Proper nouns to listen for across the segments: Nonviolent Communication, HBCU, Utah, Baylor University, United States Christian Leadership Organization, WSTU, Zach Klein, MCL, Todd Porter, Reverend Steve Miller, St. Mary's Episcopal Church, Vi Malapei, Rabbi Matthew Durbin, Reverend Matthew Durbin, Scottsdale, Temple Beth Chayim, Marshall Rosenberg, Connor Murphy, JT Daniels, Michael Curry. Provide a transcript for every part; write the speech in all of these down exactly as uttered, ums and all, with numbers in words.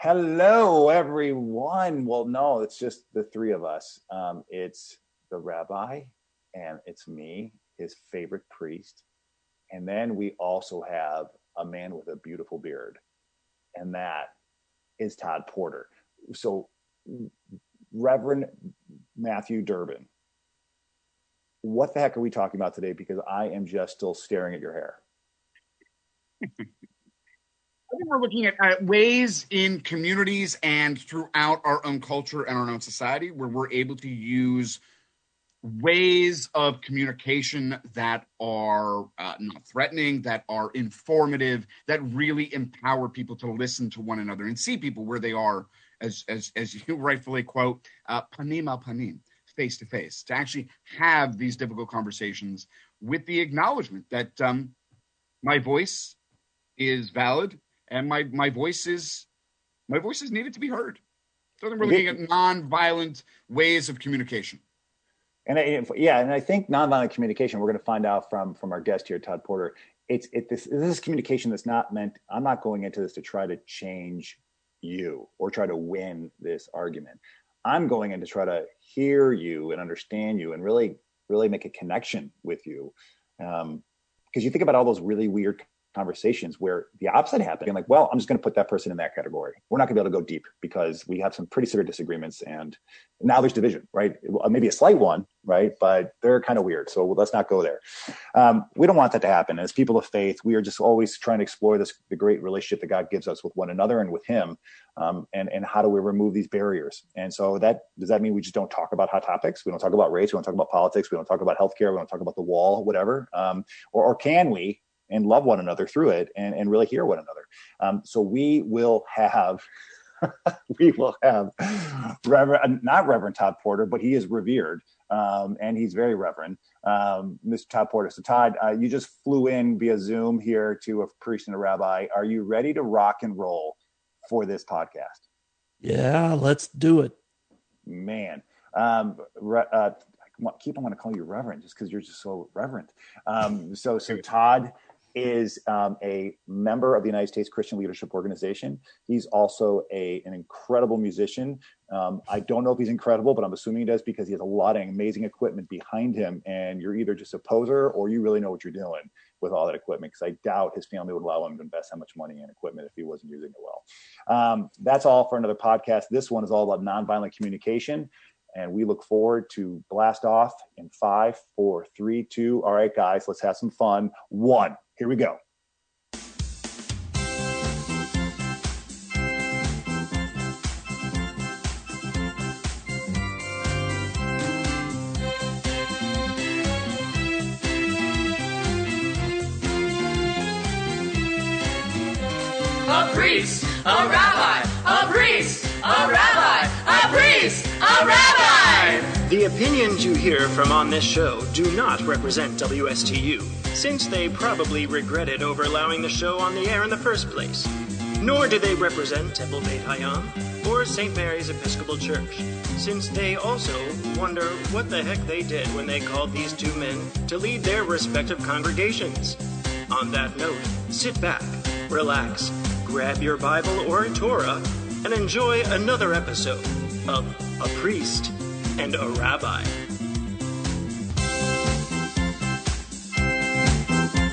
hello, everyone. Well, no, it's just the three of us. Um, it's the rabbi, and it's me, his favorite priest. And then we also have a man with a beautiful beard, and that is Todd Porter. So Reverend Matthew Durbin, what the heck are we talking about today? Because I am just still staring at your hair. I think we're looking at uh, ways in communities and throughout our own culture and our own society where we're able to use ways of communication that are uh, not threatening, that are informative, that really empower people to listen to one another and see people where they are, as as as you rightfully quote, uh, panim al panim, face to face, to actually have these difficult conversations with the acknowledgement that um, my voice is valid and my my voice is my voice is needed to be heard. So then we're looking at nonviolent ways of communication. And I, yeah, and I think nonviolent communication, we're going to find out from, from our guest here, Todd Porter, it's it, this, this is communication that's not meant, I'm not going into this to try to change you or try to win this argument. I'm going in to try to hear you and understand you and really, really make a connection with you. Um, because you think about all those really weird conversations where the opposite happened. I'm like, well, I'm just going to put that person in that category. We're not going to be able to go deep because we have some pretty severe disagreements, and now there's division, right? Maybe a slight one, right? But they're kind of weird, so let's not go there. Um, we don't want that to happen. As people of faith, we are just always trying to explore this the great relationship that God gives us with one another and with Him, um, and and how do we remove these barriers? And so that does that mean we just don't talk about hot topics? We don't talk about race. We don't talk about politics. We don't talk about healthcare. We don't talk about the wall, whatever. Um, or, or can we? And love one another through it, and, and really hear one another. Um, so we will have, we will have, Reverend, not Reverend Todd Porter, but he is revered, um, and he's very reverend, um, Mister Todd Porter. So Todd, uh, you just flew in via Zoom here to a priest and a rabbi. Are you ready to rock and roll for this podcast? Yeah, let's do it, man. Um, re- uh, I keep on want to call you Reverend just because you're just so reverent. Um, so, so Todd is um, a member of the United States Christian Leadership Organization. He's also a an incredible musician. Um, I don't know if he's incredible, but I'm assuming he does because he has a lot of amazing equipment behind him, and you're either just a poser or you really know what you're doing with all that equipment, because I doubt his family would allow him to invest that much money in equipment if he wasn't using it well. Um, that's all for another podcast. This one is all about nonviolent communication, and we look forward to blast off in five, four, three, two. All right, guys, let's have some fun. One. Here we go. A priest, a rabbi, a priest, a rabbi, a priest, a rabbi. The opinions you hear from on this show do not represent W S T U, since they probably regretted over allowing the show on the air in the first place. Nor do they represent Temple Beth Chayim or Saint Mary's Episcopal Church, since they also wonder what the heck they did when they called these two men to lead their respective congregations. On that note, sit back, relax, grab your Bible or a Torah, and enjoy another episode of A Priest and a Rabbi.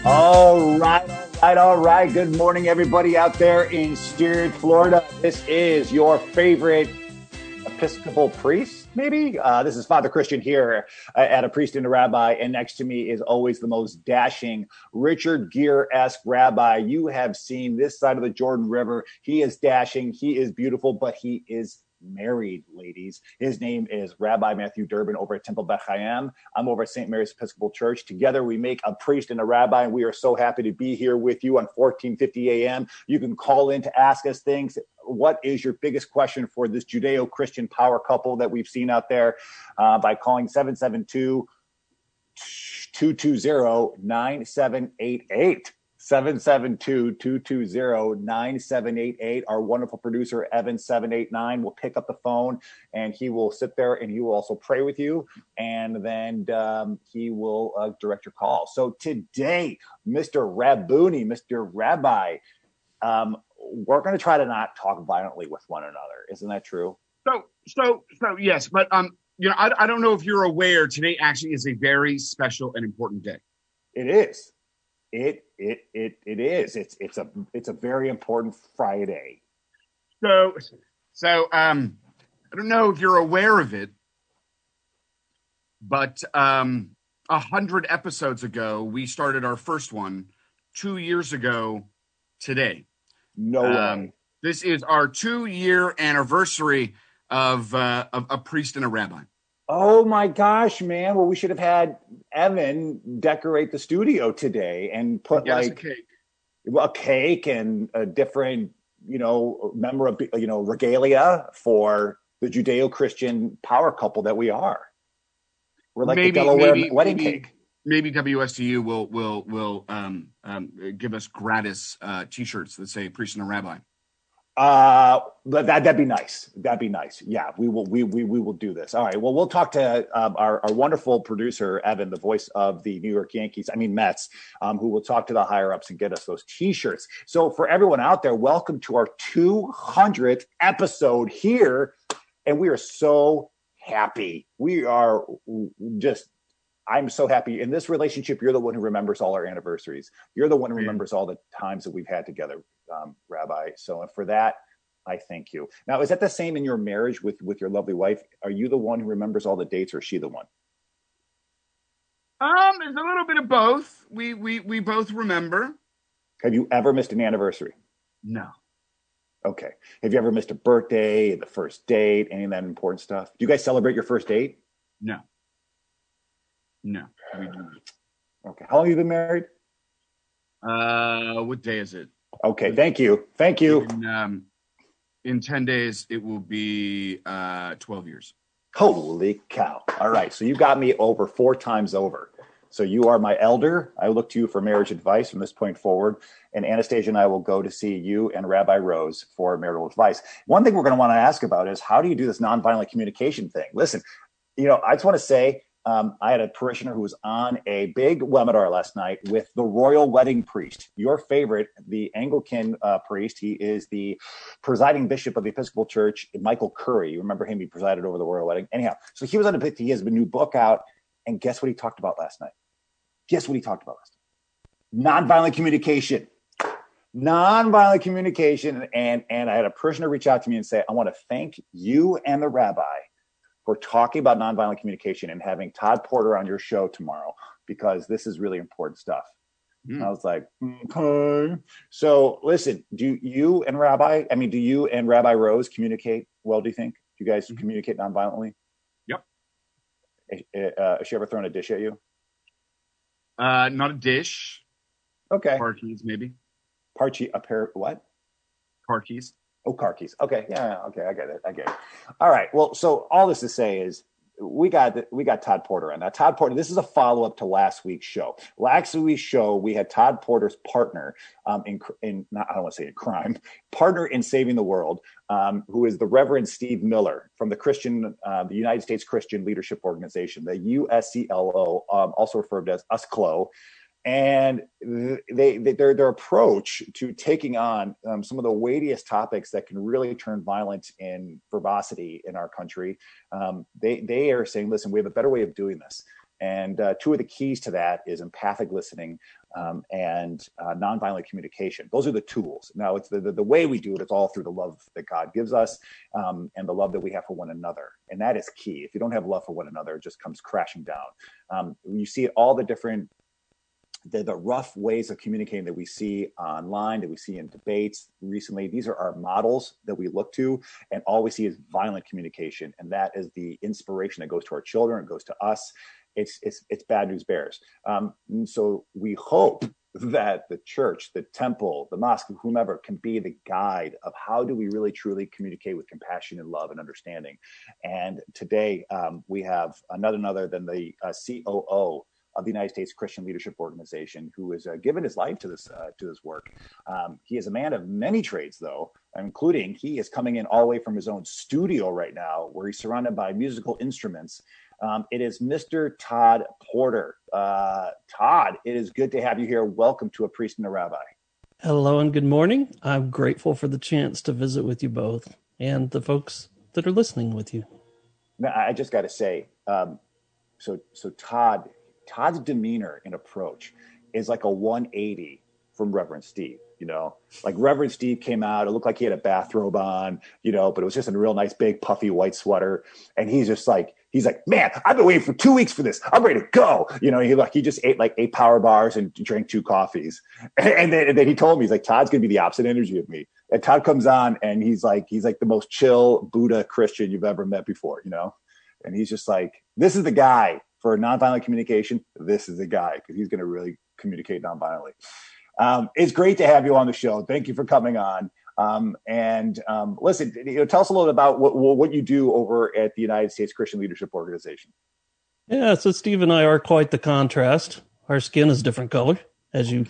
All right, all right, all right. Good morning, everybody out there in Stuart, Florida. This is your favorite Episcopal priest, maybe? Uh, this is Father Christian here at A Priest and a Rabbi, and next to me is always the most dashing Richard Gere-esque rabbi you have seen this side of the Jordan River. He is dashing, he is beautiful, but he is married, ladies. His name is Rabbi Matthew Durbin over at Temple Beth Chayim. I'm over at Saint Mary's Episcopal Church. Together we make A Priest and a Rabbi, and we are so happy to be here with you on fourteen fifty A M. You can call in to ask us things. What is your biggest question for this Judeo-Christian power couple that we've seen out there uh, by calling seven seven two, two two zero, nine seven eight eight. seven seven two, two two zero, nine seven eight eight. Our wonderful producer, Evan seven eight nine, will pick up the phone, and he will sit there, and he will also pray with you, and then um, he will uh, direct your call. So today, Mister Rabuni, Mister Rabbi, um, we're going to try to not talk violently with one another. Isn't that true? So, so, so yes, but um, you know, I, I don't know if you're aware. Today actually is a very special and important day. It is. It it it it is. It's it's a it's a very important Friday. So, so um, I don't know if you're aware of it, but um, a hundred episodes ago we started our first one two years ago today. No way. Um, this is our two-year anniversary of uh, of a priest and a rabbi. Oh my gosh, man! Well, we should have had Evan decorate the studio today and put yes, like a cake. a cake and a different, you know, memorabilia, you know, regalia for the Judeo-Christian power couple that we are. We're like maybe, the Delaware maybe, wedding maybe. cake. Maybe W S T U will will will um, um, give us gratis uh, T-shirts that say "Priest and a Rabbi." Uh, that that'd be nice. That'd be nice. Yeah, we will. We we we will do this. All right. Well, we'll talk to um, our our wonderful producer Evan, the voice of the New York Yankees. I mean Mets, um, who will talk to the higher ups and get us those T-shirts. So for everyone out there, welcome to our two hundredth episode here, and we are so happy. We are just. I'm so happy. In this relationship, you're the one who remembers all our anniversaries. You're the one who remembers all the times that we've had together, um, Rabbi. So for that, I thank you. Now, is that the same in your marriage with, with your lovely wife? Are you the one who remembers all the dates, or is she the one? Um, there's a little bit of both. We we we both remember. Have you ever missed an anniversary? No. Okay. Have you ever missed a birthday, the first date, any of that important stuff? Do you guys celebrate your first date? No. No, we don't. Okay. How long have you been married? Uh, what day is it? Okay. Thank you. Thank you. In, um, in ten days, it will be uh, twelve years. Holy cow. All right. So you got me over four times over. So you are my elder. I look to you for marriage advice from this point forward. And Anastasia and I will go to see you and Rabbi Rose for marital advice. One thing we're going to want to ask about is, how do you do this nonviolent communication thing? Listen, you know, I just want to say, Um, I had a parishioner who was on a big webinar last night with the royal wedding priest, your favorite, the Anglican uh, priest. He is the presiding bishop of the Episcopal Church, Michael Curry. You remember him? He presided over the royal wedding. Anyhow, so he was on a he has a new book out, and guess what he talked about last night? Guess what he talked about last night? Nonviolent communication. Nonviolent communication. And, and I had a parishioner reach out to me and say, I want to thank you and the rabbi for talking about nonviolent communication and having Todd Porter on your show tomorrow, because this is really important stuff. Mm. I was like, okay. So listen, do you and Rabbi, I mean, do you and Rabbi Rose communicate well, do you think? Do you guys mm-hmm. communicate nonviolently? Yep. Uh, has she ever thrown a dish at you? Uh, not a dish. Okay. Car keys, maybe. Parchi, a pair of what? Car keys. Oh, car keys. Okay. Yeah. Okay. I get it. I get it. All right. Well, so all this to say is we got the, we got Todd Porter on. Now, Todd Porter, this is a follow-up to last week's show. Last week's show, we had Todd Porter's partner um, in, in not, I don't want to say in crime, partner in saving the world, um, who is the Reverend Steve Miller from the Christian, uh, the United States Christian Leadership Organization, the U S C L O, um, also referred to as U S C L O. And they, they, their their approach to taking on um, some of the weightiest topics that can really turn violent and verbosity in our country, um, they they are saying, listen, we have a better way of doing this. And uh, two of the keys to that is empathic listening um, and uh, nonviolent communication. Those are the tools. Now, it's the, the the way we do it. It's all through the love that God gives us um, and the love that we have for one another. And that is key. If you don't have love for one another, it just comes crashing down. Um, you see all the different The, the rough ways of communicating that we see online, that we see in debates recently. These are our models that we look to, and all we see is violent communication. And that is the inspiration that goes to our children, it goes to us. It's it's it's bad news bears. Um, so we hope that the church, the temple, the mosque, whomever can be the guide of how do we really truly communicate with compassion and love and understanding. And today um, we have none other than the uh, C O O of the United States Christian Leadership Organization, who has uh, given his life to this uh, to this work. Um, he is a man of many trades, though, including he is coming in all the way from his own studio right now, where he's surrounded by musical instruments. Um, it is Mister Todd Porter. Uh, Todd, it is good to have you here. Welcome to A Priest and a Rabbi. Hello and good morning. I'm grateful for the chance to visit with you both and the folks that are listening with you. Now, I just got to say, um, so so Todd, Todd's demeanor and approach is like a one eighty from Reverend Steve. You know, like Reverend Steve came out, it looked like he had a bathrobe on, you know, but it was just a real nice, big, puffy white sweater. And he's just like, he's like, man, I've been waiting for two weeks for this. I'm ready to go. You know, he like, he just ate like eight power bars and drank two coffees. And, and, then, and then he told me, he's like, Todd's going to be the opposite energy of me. And Todd comes on and he's like, he's like the most chill Buddha Christian you've ever met before, you know? And he's just like, this is the guy for nonviolent communication. This is the guy because he's going to really communicate nonviolently. Um, it's great to have you on the show. Thank you for coming on. Um, and um, listen, you know, tell us a little bit about what, what you do over at the United States Christian Leadership Organization. Yeah, so Steve and I are quite the contrast. Our skin is different color, as you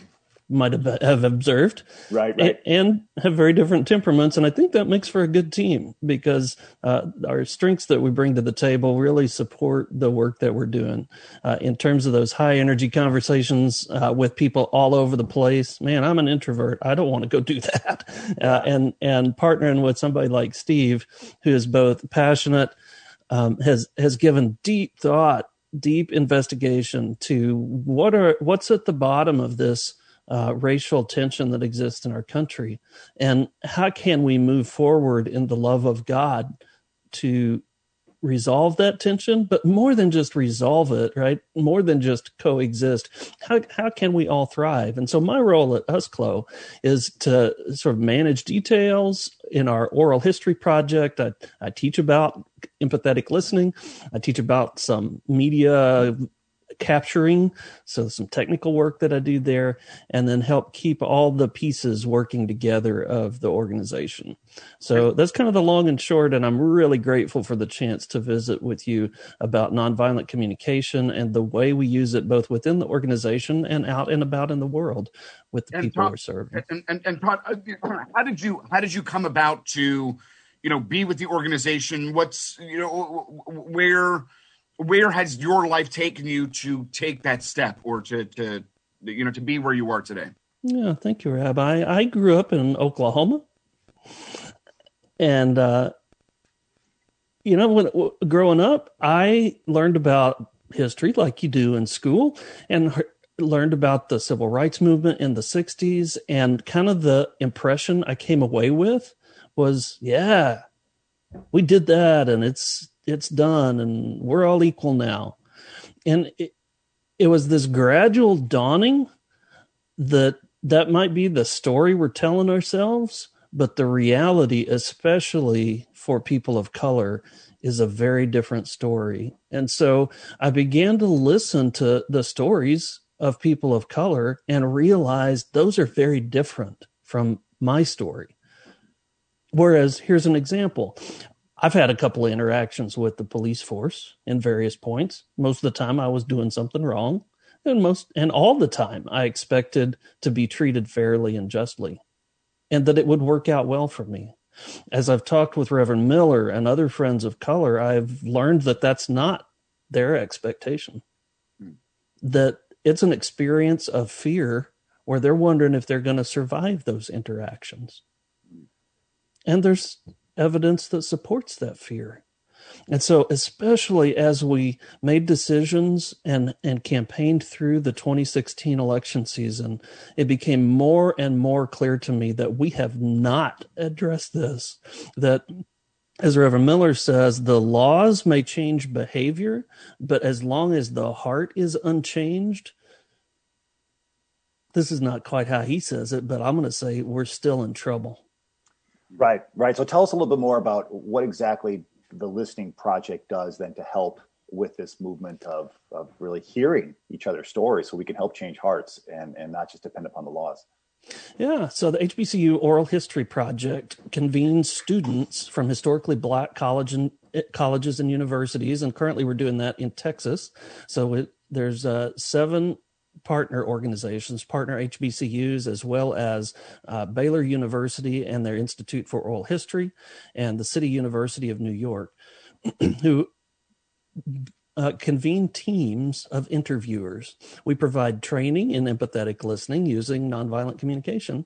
might have, have observed. Right, right. And have very different temperaments. And I think that makes for a good team because uh, our strengths that we bring to the table really support the work that we're doing. Uh, in terms of those high energy conversations uh, with people all over the place, man, I'm an introvert. I don't want to go do that. Uh, and, and partnering with somebody like Steve, who is both passionate, um, has, has given deep thought, deep investigation to what are, what's at the bottom of this Uh, racial tension that exists in our country, and how can we move forward in the love of God to resolve that tension, but more than just resolve it, right? More than just coexist. How how can we all thrive? And so my role at U S C L O is to sort of manage details in our oral history project. I, I teach about empathetic listening. I teach about some media capturing, so some technical work that I do there, and then help keep all the pieces working together of the organization. So that's kind of the long and short, and I'm really grateful for the chance to visit with you about nonviolent communication and the way we use it both within the organization and out and about in the world with the and people Todd, we're serving. And, and, and Todd, how did you how did you come about to, you know, be with the organization? What's, you know, where... Where has your life taken you to take that step or to, to, you know, to be where you are today? Yeah, thank you, Rabbi. I grew up in Oklahoma. And, uh, you know, when w- growing up, I learned about history like you do in school and her- learned about the civil rights movement in the sixties. And kind of the impression I came away with was, yeah, we did that and it's, it's done and we're all equal now. And it, it was this gradual dawning that that might be the story we're telling ourselves, but the reality, especially for people of color, is a very different story. And so I began to listen to the stories of people of color and realized those are very different from my story. Whereas here's an example. I've had a couple of interactions with the police force in various points. Most of the time I was doing something wrong, and most and all the time I expected to be treated fairly and justly and that it would work out well for me. As I've talked with Reverend Miller and other friends of color, I've learned that that's not their expectation, hmm. that it's an experience of fear where they're wondering if they're going to survive those interactions. And there's evidence that supports that fear. And so especially as we made decisions and, and campaigned through the twenty sixteen election season, it became more and more clear to me that we have not addressed this, that as Reverend Miller says, the laws may change behavior, but as long as the heart is unchanged, this is not quite how he says it, but I'm going to say we're still in trouble. Right, right. So tell us a little bit more about what exactly the Listening Project does then to help with this movement of of really hearing each other's stories so we can help change hearts and, and not just depend upon the laws. Yeah, so the H B C U Oral History Project convenes students from historically black college and, colleges and universities, and currently we're doing that in Texas. So it, there's uh, seven partner organizations, partner H B C Us, as well as uh, Baylor University and their Institute for Oral History and the City University of New York, who uh, convene teams of interviewers. We provide training in empathetic listening using nonviolent communication,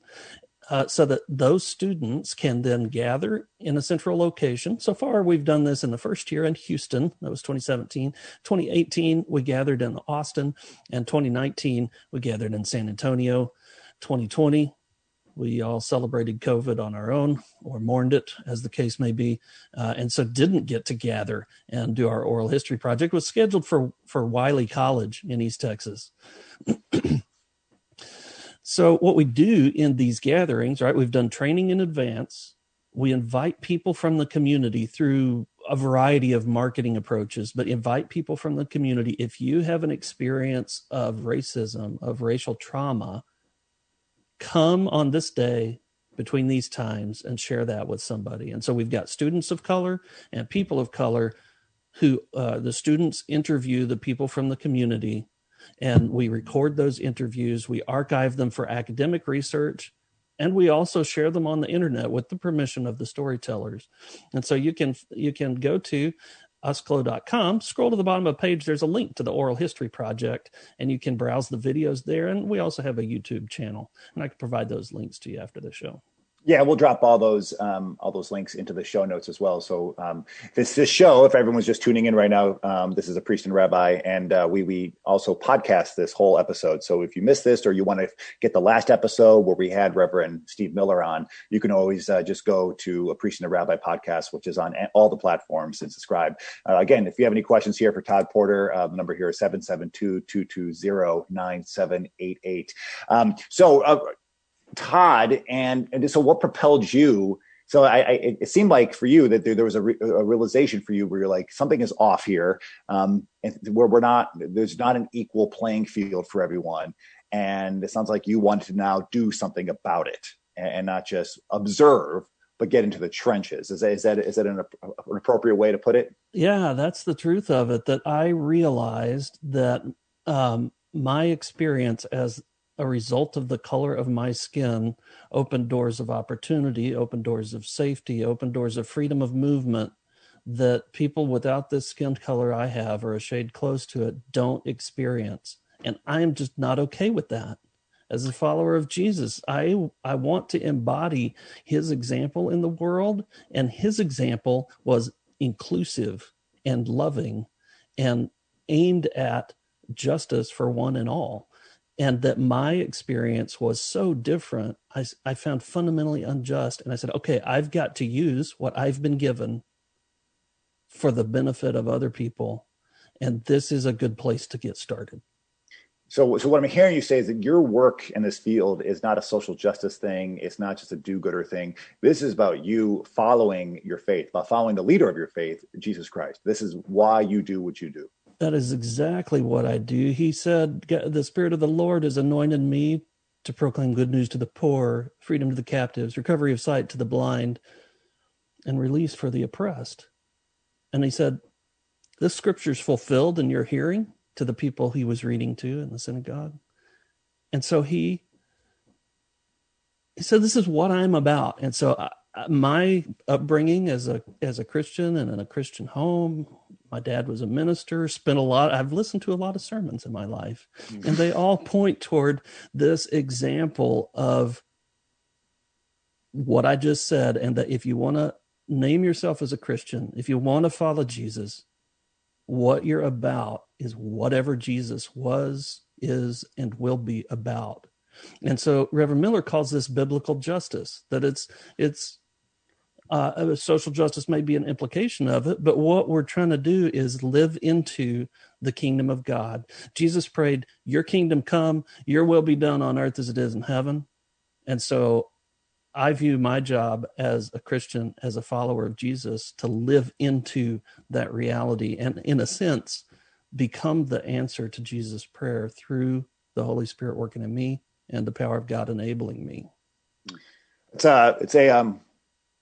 uh, so that those students can then gather in a central location. So far, we've done this in the first year in Houston. That was twenty seventeen. twenty eighteen, we gathered in Austin. And twenty nineteen, we gathered in San Antonio. twenty twenty, we all celebrated COVID on our own, or mourned it, as the case may be, uh, and so didn't get to gather and do our oral history project. It was scheduled for, for Wiley College in East Texas. So what we do in these gatherings, right, we've done training in advance. We invite people from the community through a variety of marketing approaches, but invite people from the community. If you have an experience of racism, of racial trauma, come on this day between these times and share that with somebody. And so we've got students of color and people of color who uh, the students interview the people from the community, and we record those interviews. We archive them for academic research, and we also share them on the internet with the permission of the storytellers. And so you can, you can go to usclo dot com, scroll to the bottom of the page, there's a link to the Oral History Project, and you can browse the videos there. And we also have a YouTube channel, and I can provide those links to you after the show. Yeah, we'll drop all those um, all those links into the show notes as well. So um, this this show, if everyone's just tuning in right now, um, this is A Priest and Rabbi, and uh, we we also podcast this whole episode. So if you missed this, or you want to get the last episode where we had Reverend Steve Miller on, you can always uh, just go to A Priest and a Rabbi podcast, which is on all the platforms, and subscribe. Uh, again, if you have any questions here for Todd Porter, uh, the number here is seven seven two, two two zero, nine seven eight eight. Um, so. Uh, Todd, and, and so what propelled you? So I, I it seemed like for you that there, there was a, re, a realization for you where you're like, something is off here, um, and where we're not, there's not an equal playing field for everyone. And it sounds like you wanted to now do something about it, and, and not just observe, but get into the trenches. Is that, is that, is that an, an appropriate way to put it? Yeah, that's the truth of it, that I realized that um, my experience as a result of the color of my skin opened doors of opportunity, opened doors of safety, opened doors of freedom of movement that people without this skin color I have, or a shade close to it, don't experience. And I am just not okay with that. As a follower of Jesus, I, I want to embody his example in the world, and his example was inclusive and loving and aimed at justice for one and all. And that my experience was so different, I, I found fundamentally unjust. And I said, okay, I've got to use what I've been given for the benefit of other people. And this is a good place to get started. So, so what I'm hearing you say is that your work in this field is not a social justice thing. It's not just a do-gooder thing. This is about you following your faith, about following the leader of your faith, Jesus Christ. This is why you do what you do. That is exactly what I do. He said, the Spirit of the Lord has anointed me to proclaim good news to the poor, freedom to the captives, recovery of sight to the blind, and release for the oppressed. And he said, this scripture is fulfilled in your hearing, to the people he was reading to in the synagogue. And so he, he said, this is what I'm about. And so I, my upbringing as a as a Christian and in a Christian home, my dad was a minister, spent a lot, I've listened to a lot of sermons in my life, and they all point toward this example of what I just said. And that if you want to name yourself as a Christian, if you want to follow Jesus, what you're about is whatever Jesus was, is, and will be about. And so Reverend Miller calls this biblical justice, that it's, it's, Uh, social justice may be an implication of it, but what we're trying to do is live into the kingdom of God. Jesus prayed, your kingdom come, your will be done on earth as it is in heaven. And so I view my job as a Christian, as a follower of Jesus, to live into that reality and, in a sense, become the answer to Jesus' prayer through the Holy Spirit working in me and the power of God enabling me. It's a, it's a, um,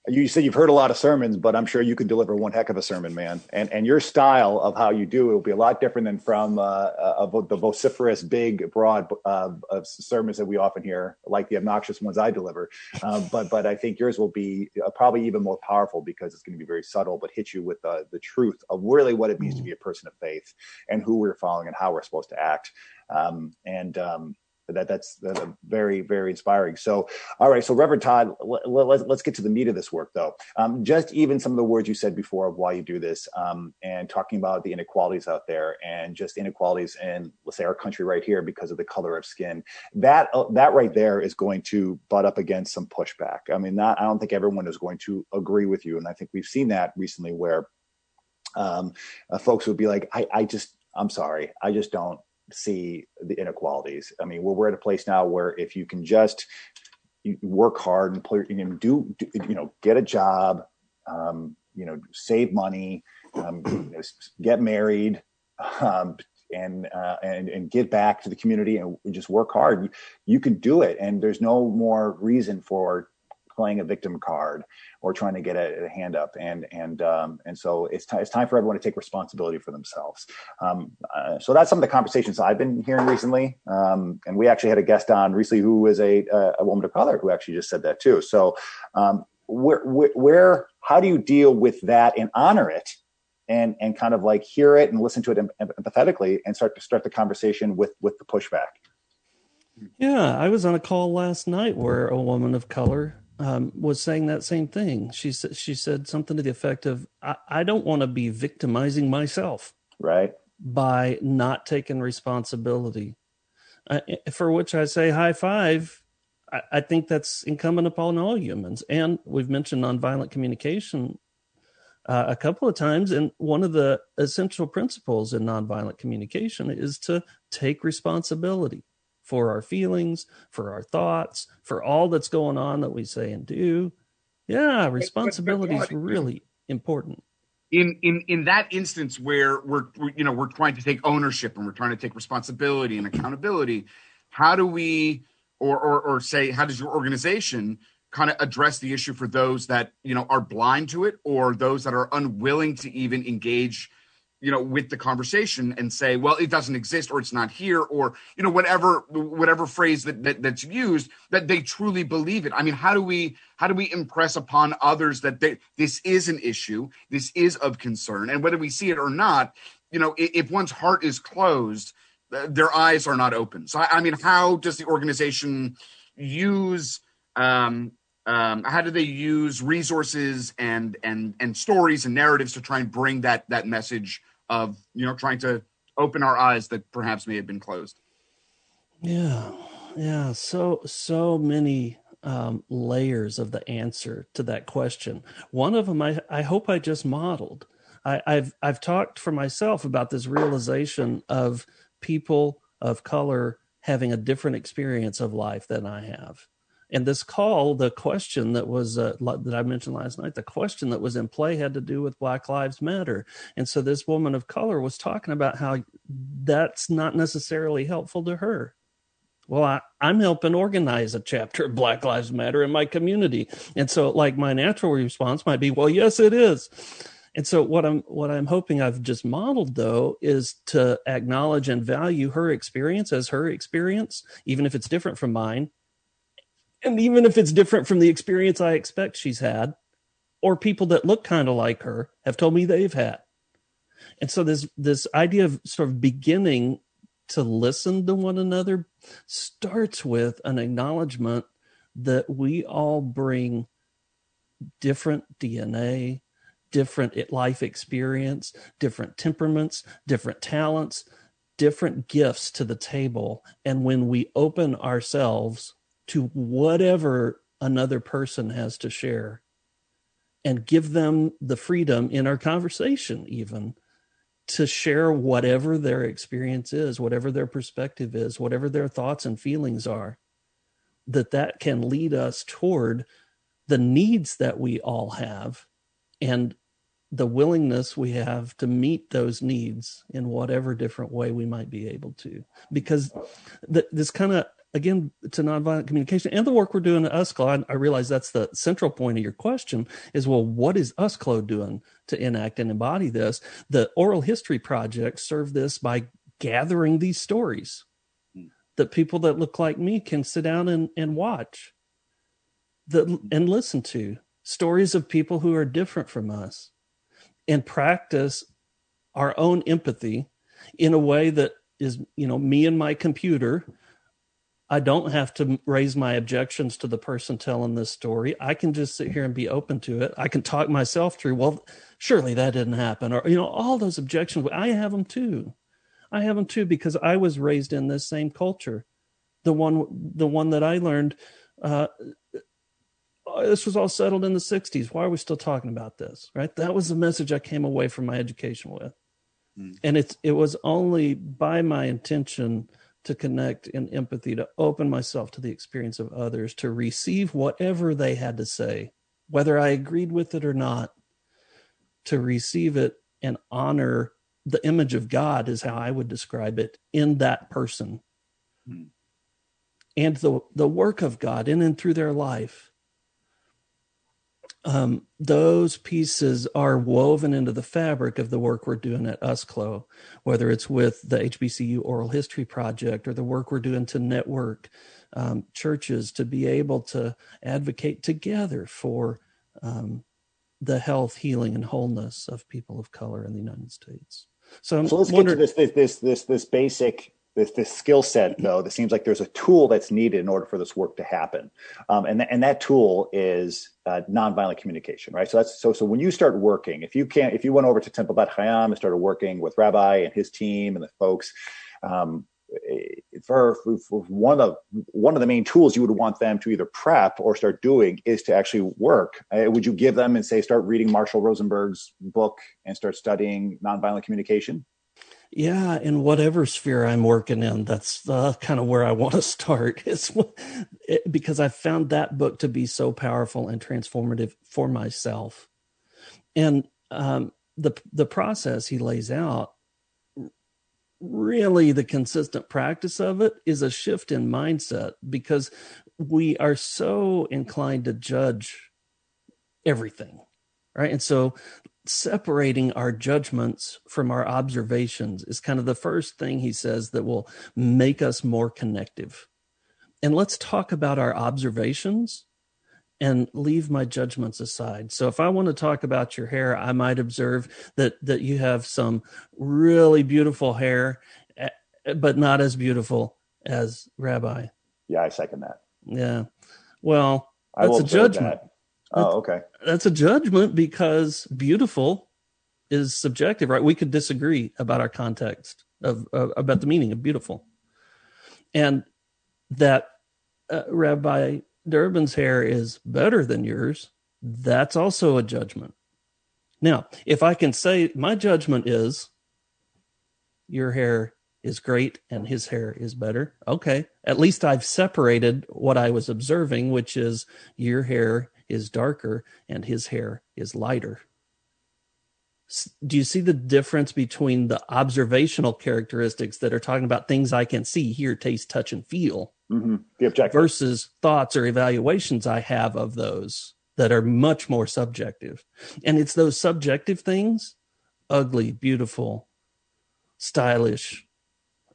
you said you've heard a lot of sermons, but I'm sure you can deliver one heck of a sermon, man. And and your style of how you do it will be a lot different than from uh, uh, the vociferous, big, broad uh, of sermons that we often hear, like the obnoxious ones I deliver. Uh, but but I think yours will be probably even more powerful because it's going to be very subtle, but hit you with the, the truth of really what it means to be a person of faith and who we're following and how we're supposed to act. Um, and um, that that's, that's very, very inspiring. So, all right. So Reverend Todd, let, let's, let's get to the meat of this work though. Um, just even some of the words you said before of why you do this um, and talking about the inequalities out there and just inequalities in, let's say, our country right here because of the color of skin, that, uh, that right there is going to butt up against some pushback. I mean, not, I don't think everyone is going to agree with you. And I think we've seen that recently where um, uh, folks would be like, I, I just, I'm sorry. I just don't see the inequalities. I mean, well, we're at a place now where if you can just work hard and play, you know, do, do, you know, get a job, um, you know, save money, um, get married, um, and, uh, and, and get back to the community and just work hard, you, you can do it. And there's no more reason for playing a victim card or trying to get a, a hand up. And, and, um, and so it's, t- it's time for everyone to take responsibility for themselves. Um, uh, so that's some of the conversations I've been hearing recently. Um, and we actually had a guest on recently who is a, uh, a woman of color who actually just said that too. So, um, where, where, where, how do you deal with that and honor it and, and kind of like hear it and listen to it empathetically and start to start the conversation with, with the pushback? Yeah. I was on a call last night where a woman of color Um, was saying that same thing. She said, she said something to the effect of, I, I don't want to be victimizing myself, right, by not taking responsibility, I, for which I say high five. I, I think that's incumbent upon all humans. And we've mentioned nonviolent communication uh, a couple of times. And one of the essential principles in nonviolent communication is to take responsibility for our feelings, for our thoughts, for all that's going on that we say and do. Yeah, responsibility is really important. In in in that instance where we're, we're you know we're trying to take ownership and we're trying to take responsibility and accountability, how do we or or, or say how does your organization kind of address the issue for those that you know are blind to it or those that are unwilling to even engage you know, with the conversation and say, well, it doesn't exist or it's not here or, you know, whatever, whatever phrase that, that that's used that they truly believe it. I mean, how do we, how do we impress upon others that they, this is an issue, this is of concern, and whether we see it or not, you know, if, if one's heart is closed, their eyes are not open. So, I, I mean, how does the organization use, um, Um, how do they use resources and and and stories and narratives to try and bring that that message of, you know, trying to open our eyes that perhaps may have been closed? Yeah, yeah. So, so many um, layers of the answer to that question. One of them, I, I hope I just modeled. I, I've I've talked for myself about this realization of people of color having a different experience of life than I have. And this call, the question that was uh, that I mentioned last night, the question that was in play had to do with Black Lives Matter. And so this woman of color was talking about how that's not necessarily helpful to her. Well, I, I'm helping organize a chapter of Black Lives Matter in my community. And so like my natural response might be, well, yes, it is. And so what I'm what I'm hoping I've just modeled, though, is to acknowledge and value her experience as her experience, even if it's different from mine. And even if it's different from the experience I expect she's had, or people that look kind of like her have told me they've had. And so this this idea of sort of beginning to listen to one another starts with an acknowledgement that we all bring different D N A, different life experience, different temperaments, different talents, different gifts to the table. And when we open ourselves to whatever another person has to share and give them the freedom in our conversation even to share whatever their experience is, whatever their perspective is, whatever their thoughts and feelings are, that that can lead us toward the needs that we all have and the willingness we have to meet those needs in whatever different way we might be able to. Because th- this kind of again, to nonviolent communication and the work we're doing at U S C L O, I, I realize that's the central point of your question is, well, what is U S C L O doing to enact and embody this? The Oral History Project served this by gathering these stories that people that look like me can sit down and, and watch the, and listen to stories of people who are different from us and practice our own empathy in a way that is, you know, me and my computer. I don't have to raise my objections to the person telling this story. I can just sit here and be open to it. I can talk myself through, well, surely that didn't happen. Or, you know, all those objections, I have them too. I have them too, because I was raised in this same culture. The one, the one that I learned, uh, this was all settled in the sixties. Why are we still talking about this? Right? That was the message I came away from my education with. Mm. And it's, it was only by my intention to connect in empathy, to open myself to the experience of others, to receive whatever they had to say, whether I agreed with it or not, to receive it and honor the image of God is how I would describe it in that person. Mm. And the, the work of God in and through their life. Um, those pieces are woven into the fabric of the work we're doing at U S C L O, whether it's with the H B C U Oral History Project or the work we're doing to network um, churches to be able to advocate together for um, the health, healing, and wholeness of people of color in the United States. So, I'm so let's wondering- get to this, this, this, this basic This, this skill set, though, that seems like there's a tool that's needed in order for this work to happen. Um, and, th- and that tool is uh, nonviolent communication, right? So that's so so when you start working, if you can't, if you went over to Temple Beth Chayim and started working with Rabbi and his team and the folks, um, for, for one of the, one of the main tools you would want them to either prep or start doing is to actually work. Uh, would you give them and say, start reading Marshall Rosenberg's book and start studying nonviolent communication? Yeah, in whatever sphere I'm working in, that's uh, kind of where I want to start. It's it, because I found that book to be so powerful and transformative for myself. And um, the the process he lays out, really the consistent practice of it is a shift in mindset, because we are so inclined to judge everything, right? And so separating our judgments from our observations is kind of the first thing he says that will make us more connective. And let's talk about our observations and leave my judgments aside. So if I want to talk about your hair, I might observe that that you have some really beautiful hair, but not as beautiful as Rabbi. Yeah, I second that. Yeah. Well, that's a judgment. That. Oh, okay. That's a judgment, because beautiful is subjective, right? We could disagree about our context of, of about the meaning of beautiful. And that uh, Rabbi Durbin's hair is better than yours, that's also a judgment. Now, if I can say my judgment is your hair is great and his hair is better, okay, at least I've separated what I was observing, which is your hair is darker and his hair is lighter. Do you see the difference between the observational characteristics that are talking about things I can see, hear, taste, touch, and feel, mm-hmm. the objective, versus thoughts or evaluations I have of those that are much more subjective? And it's those subjective things, ugly, beautiful, stylish,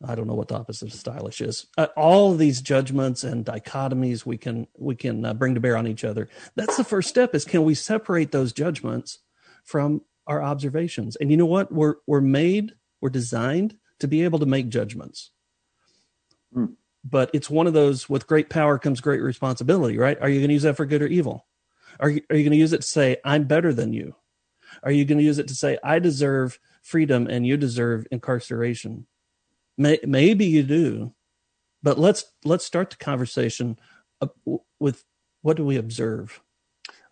I don't know what the opposite of stylish is. Uh, all of these judgments and dichotomies we can we can uh, bring to bear on each other. That's the first step, is can we separate those judgments from our observations? And you know what? We're we're made, we're designed to be able to make judgments. Mm. But it's one of those, with great power comes great responsibility, right? Are you going to use that for good or evil? Are you, are you going to use it to say, I'm better than you? Are you going to use it to say, I deserve freedom and you deserve incarceration? Maybe you do, but let's let's start the conversation with, what do we observe?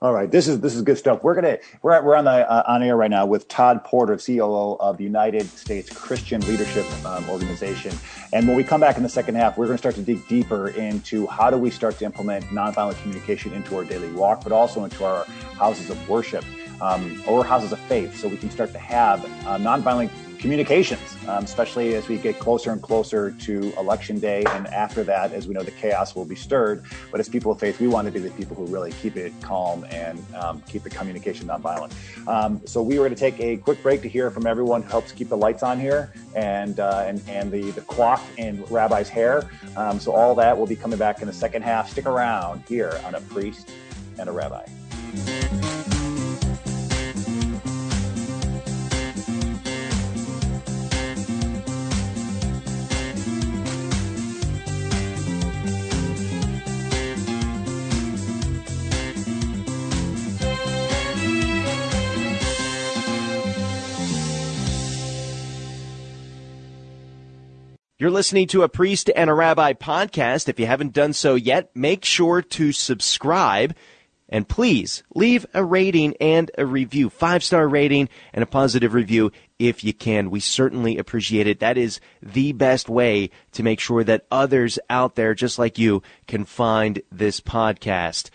All right, this is this is good stuff. We're gonna we're at, we're on the uh, on air right now with Todd Porter, C O O of the United States Christian Leadership um, Organization. And when we come back in the second half, we're going to start to dig deeper into how do we start to implement nonviolent communication into our daily walk, but also into our houses of worship um, or houses of faith, so we can start to have uh, nonviolent communications, um, especially as we get closer and closer to Election Day. And after that, as we know, the chaos will be stirred. But as people of faith, we want to be the people who really keep it calm and um, keep the communication nonviolent. Um, so we were going to take a quick break to hear from everyone who helps keep the lights on here and uh, and, and the, the clock and Rabbi's hair. Um, so all that will be coming back in the second half. Stick around here on A Priest and a Rabbi. You're listening to A Priest and a Rabbi podcast. If you haven't done so yet, make sure to subscribe. And please leave a rating and a review, five-star rating and a positive review if you can. We certainly appreciate it. That is the best way to make sure that others out there just like you can find this podcast.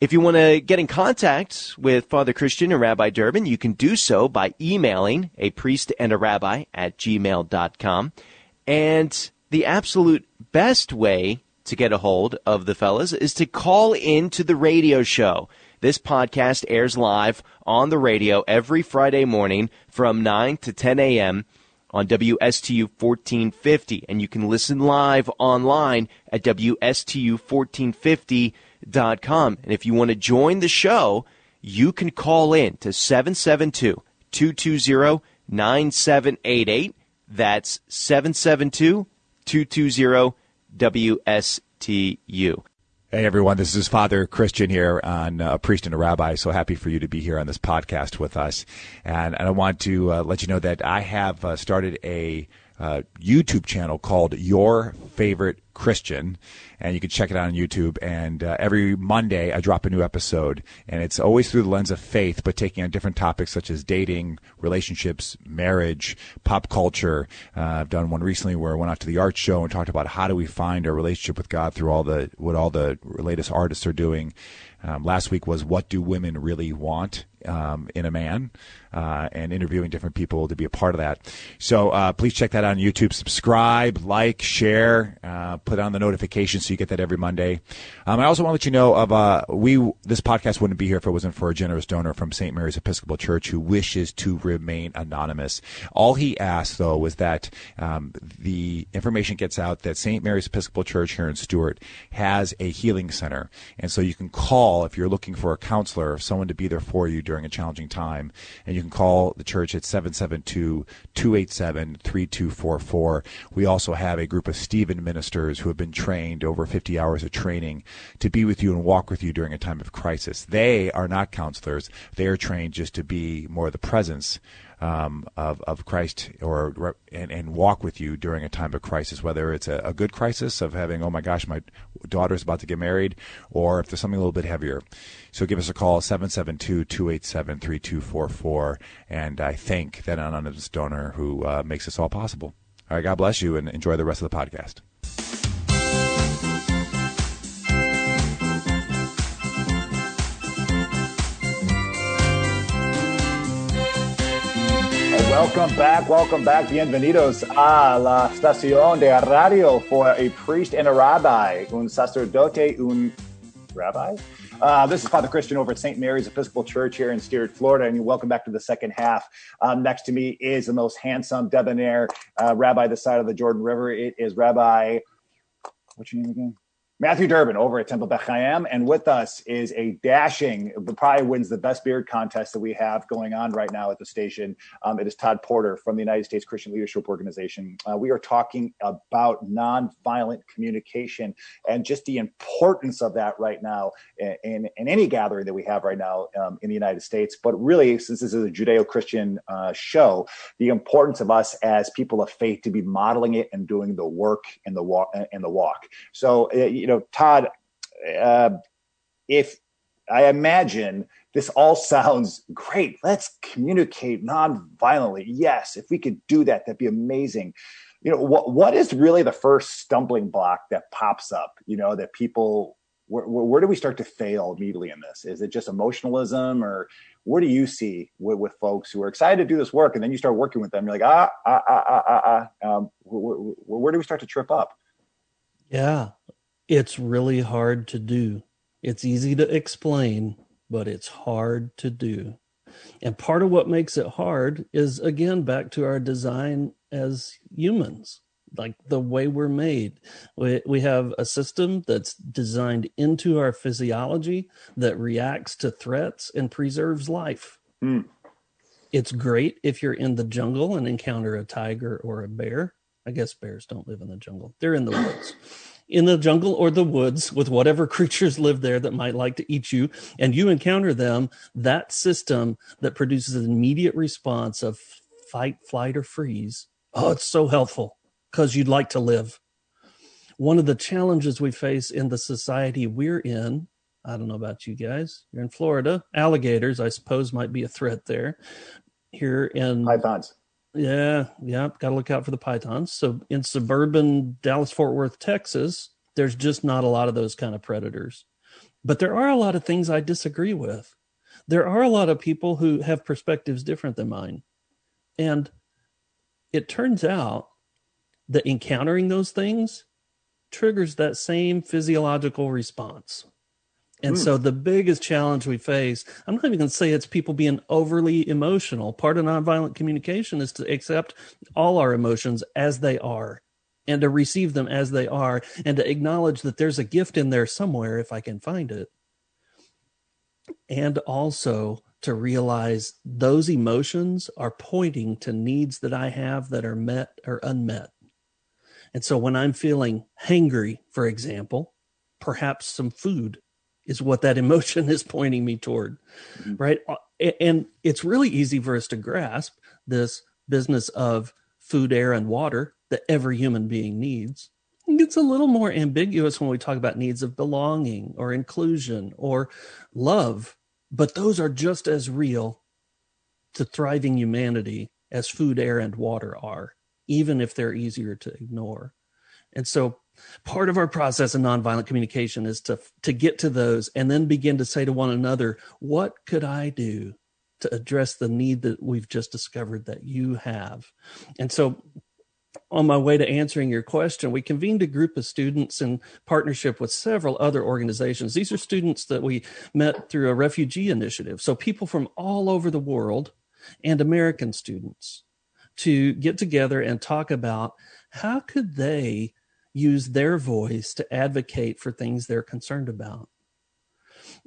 If you want to get in contact with Father Christian and Rabbi Durbin, you can do so by emailing a priest and a rabbi at gmail dot com. And the absolute best way to get a hold of the fellas is to call in to the radio show. This podcast airs live on the radio every Friday morning from nine to ten a.m. on W S T U fourteen fifty. And you can listen live online at W S T U fourteen fifty dot com. And if you want to join the show, you can call in to seven seven two, two two zero, nine seven eight eight. That's seven seven two, two two zero, W S T U. Hey, everyone. This is Father Christian here on A uh, Priest and a Rabbi. So happy for you to be here on this podcast with us. And, and I want to uh, let you know that I have uh, started a uh, YouTube channel called Your Favorite Christian, and you can check it out on YouTube. And uh, every Monday, I drop a new episode, and it's always through the lens of faith, but taking on different topics such as dating, relationships, marriage, pop culture. Uh, I've done one recently where I went out to the art show and talked about how do we find our relationship with God through all the what all the latest artists are doing. Um, last week was what do women really want um, in a man, uh, and interviewing different people to be a part of that. So uh, please check that out on YouTube. Subscribe, like, share. Uh, put on the notification so you get that every Monday. Um, I also want to let you know of uh, we this podcast wouldn't be here if it wasn't for a generous donor from Saint Mary's Episcopal Church who wishes to remain anonymous. All he asked, though, was that um, the information gets out that Saint Mary's Episcopal Church here in Stewart has a healing center. And so you can call if you're looking for a counselor, someone to be there for you during a challenging time. And you can call the church at seven seven two, two eight seven, three two four four. We also have a group of Stephen ministers who have been trained, over fifty hours of training, to be with you and walk with you during a time of crisis. They are not counselors. They are trained just to be more the presence um, of, of Christ or and, and walk with you during a time of crisis, whether it's a, a good crisis of having, oh, my gosh, my daughter's about to get married, or if there's something a little bit heavier. So give us a call, seven seven two, two eight seven, three two four four, and I thank that anonymous donor who uh, makes this all possible. All right, God bless you, and enjoy the rest of the podcast. Welcome back, welcome back, bienvenidos a la estación de radio for A Priest and a Rabbi, un sacerdote, un rabbi. Uh, this is Father Christian over at Saint Mary's Episcopal Church here in Stewart, Florida, and you're welcome back to the second half. Um, next to me is the most handsome, debonair uh, rabbi this side of the Jordan River. It is Rabbi, what's your name again? Matthew Durbin over at Temple Beth Chayim, and with us is a dashing, probably wins the best beard contest that we have going on right now at the station. Um, it is Todd Porter from the United States Christian Leadership Organization. Uh, we are talking about nonviolent communication and just the importance of that right now in, in, in any gathering that we have right now um, in the United States. But really, since this is a Judeo-Christian uh, show, the importance of us as people of faith to be modeling it and doing the work and the walk. And the walk. So, uh, you know, You know, Todd, uh, if I imagine this all sounds great, let's communicate non-violently. Yes, if we could do that, that'd be amazing. You know, what what is really the first stumbling block that pops up? You know, that people where, where do we start to fail immediately in this? Is it just emotionalism, or What do you see with, with folks who are excited to do this work, and then you start working with them? You're like, ah, ah, ah, ah, ah, ah. Um, where, where, where do we start to trip up? Yeah, it's really hard to do. It's easy to explain, but it's hard to do. And part of what makes it hard is, again, back to our design as humans, like the way we're made. We, we have a system that's designed into our physiology that reacts to threats and preserves life. Mm. It's great if you're in the jungle and encounter a tiger or a bear. I guess bears don't live in the jungle. They're in the woods. In the jungle or the woods with whatever creatures live there that might like to eat you, and you encounter them, that system that produces an immediate response of fight, flight, or freeze. Oh, it's so helpful because you'd like to live. One of the challenges we face in the society we're in, I don't know about you guys, you're in Florida, alligators, I suppose, might be a threat there. Here in... Pythons. Yeah, yeah, got to look out for the pythons. So in suburban Dallas-Fort Worth, Texas, there's just not a lot of those kind of predators. But there are a lot of things I disagree with. There are a lot of people who have perspectives different than mine. And it turns out that encountering those things triggers that same physiological response. And so the biggest challenge we face, I'm not even going to say it's people being overly emotional. Part of nonviolent communication is to accept all our emotions as they are and to receive them as they are and to acknowledge that there's a gift in there somewhere if I can find it. And also to realize those emotions are pointing to needs that I have that are met or unmet. And so when I'm feeling hangry, for example, perhaps some food is what that emotion is pointing me toward, right? And it's really easy for us to grasp this business of food, air, and water that every human being needs. It's a little more ambiguous when we talk about needs of belonging or inclusion or love, but those are just as real to thriving humanity as food, air, and water are, even if they're easier to ignore. And so part of our process in nonviolent communication is to to get to those and then begin to say to one another, what could I do to address the need that we've just discovered that you have? And so on my way to answering your question, we convened a group of students in partnership with several other organizations. These are students that we met through a refugee initiative. So people from all over the world and American students to get together and talk about how could they use their voice to advocate for things they're concerned about.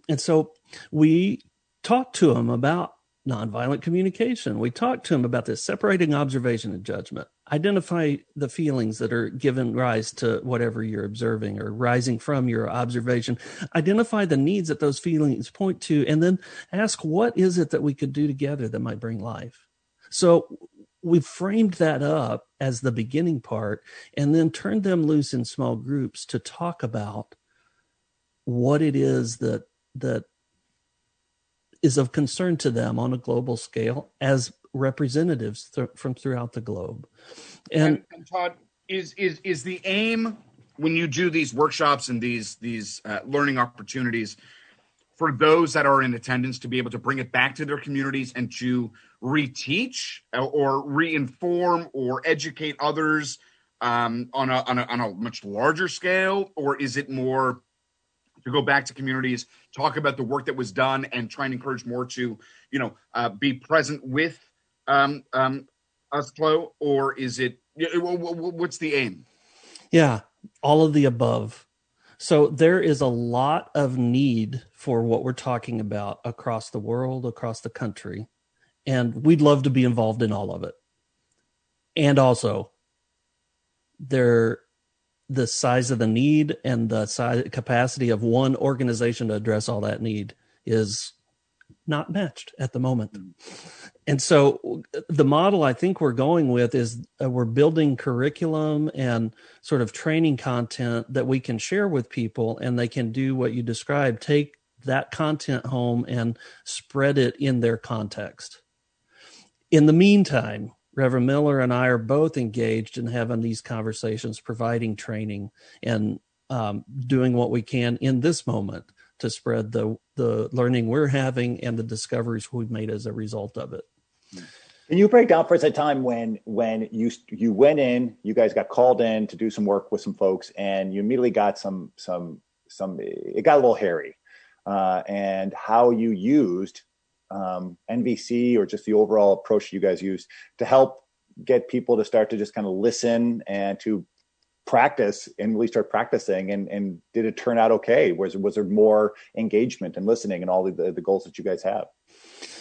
And so we talked to them about nonviolent communication. We talked to them about this, separating observation and judgment. Identify the feelings that are giving rise to whatever you're observing or rising from your observation. Identify the needs that those feelings point to, and then ask, what is it that we could do together that might bring life? So we framed that up as the beginning part and then turned them loose in small groups to talk about what it is that that is of concern to them on a global scale as representatives th- from throughout the globe. And, and, and Todd, is, is, is the aim when you do these workshops and these, these uh, learning opportunities for those that are in attendance to be able to bring it back to their communities and to reteach or reinform or educate others um, on, a, on a on a much larger scale? Or is it more to go back to communities, talk about the work that was done and try and encourage more to, you know, uh, be present with um, um, us, Chloe? Or is it, what's the aim? Yeah, all of the above. So there is a lot of need for what we're talking about across the world, across the country, and we'd love to be involved in all of it. And also, there, the size of the need and the size, capacity of one organization to address all that need is not matched at the moment. And so the model I think we're going with is uh, we're building curriculum and sort of training content that we can share with people, and they can do what you described, take that content home and spread it in their context. In the meantime, Reverend Miller and I are both engaged in having these conversations, providing training and um, doing what we can in this moment to spread the the learning we're having and the discoveries we've made as a result of it. Can you break down for us a time when when you you went in, you guys got called in to do some work with some folks, and you immediately got some some some it got a little hairy, uh, and how you used um, N V C or just the overall approach you guys used to help get people to start to just kind of listen and to practice and really start practicing, and and did it turn out okay? Was was there more engagement and listening and all the, the goals that you guys have?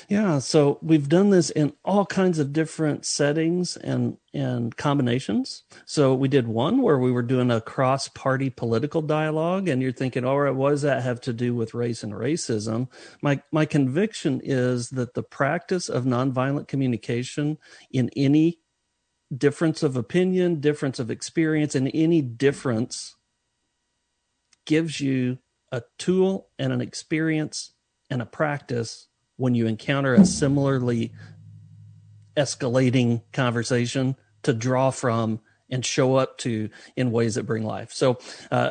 Yeah, so we've done this in all kinds of different settings and and combinations. So we did one where we were doing a cross-party political dialogue, and you're thinking, all right, what does that have to do with race and racism? My my conviction is that the practice of nonviolent communication in any difference of opinion, difference of experience, and any difference gives you a tool and an experience and a practice when you encounter a similarly escalating conversation to draw from and show up to in ways that bring life. So, uh,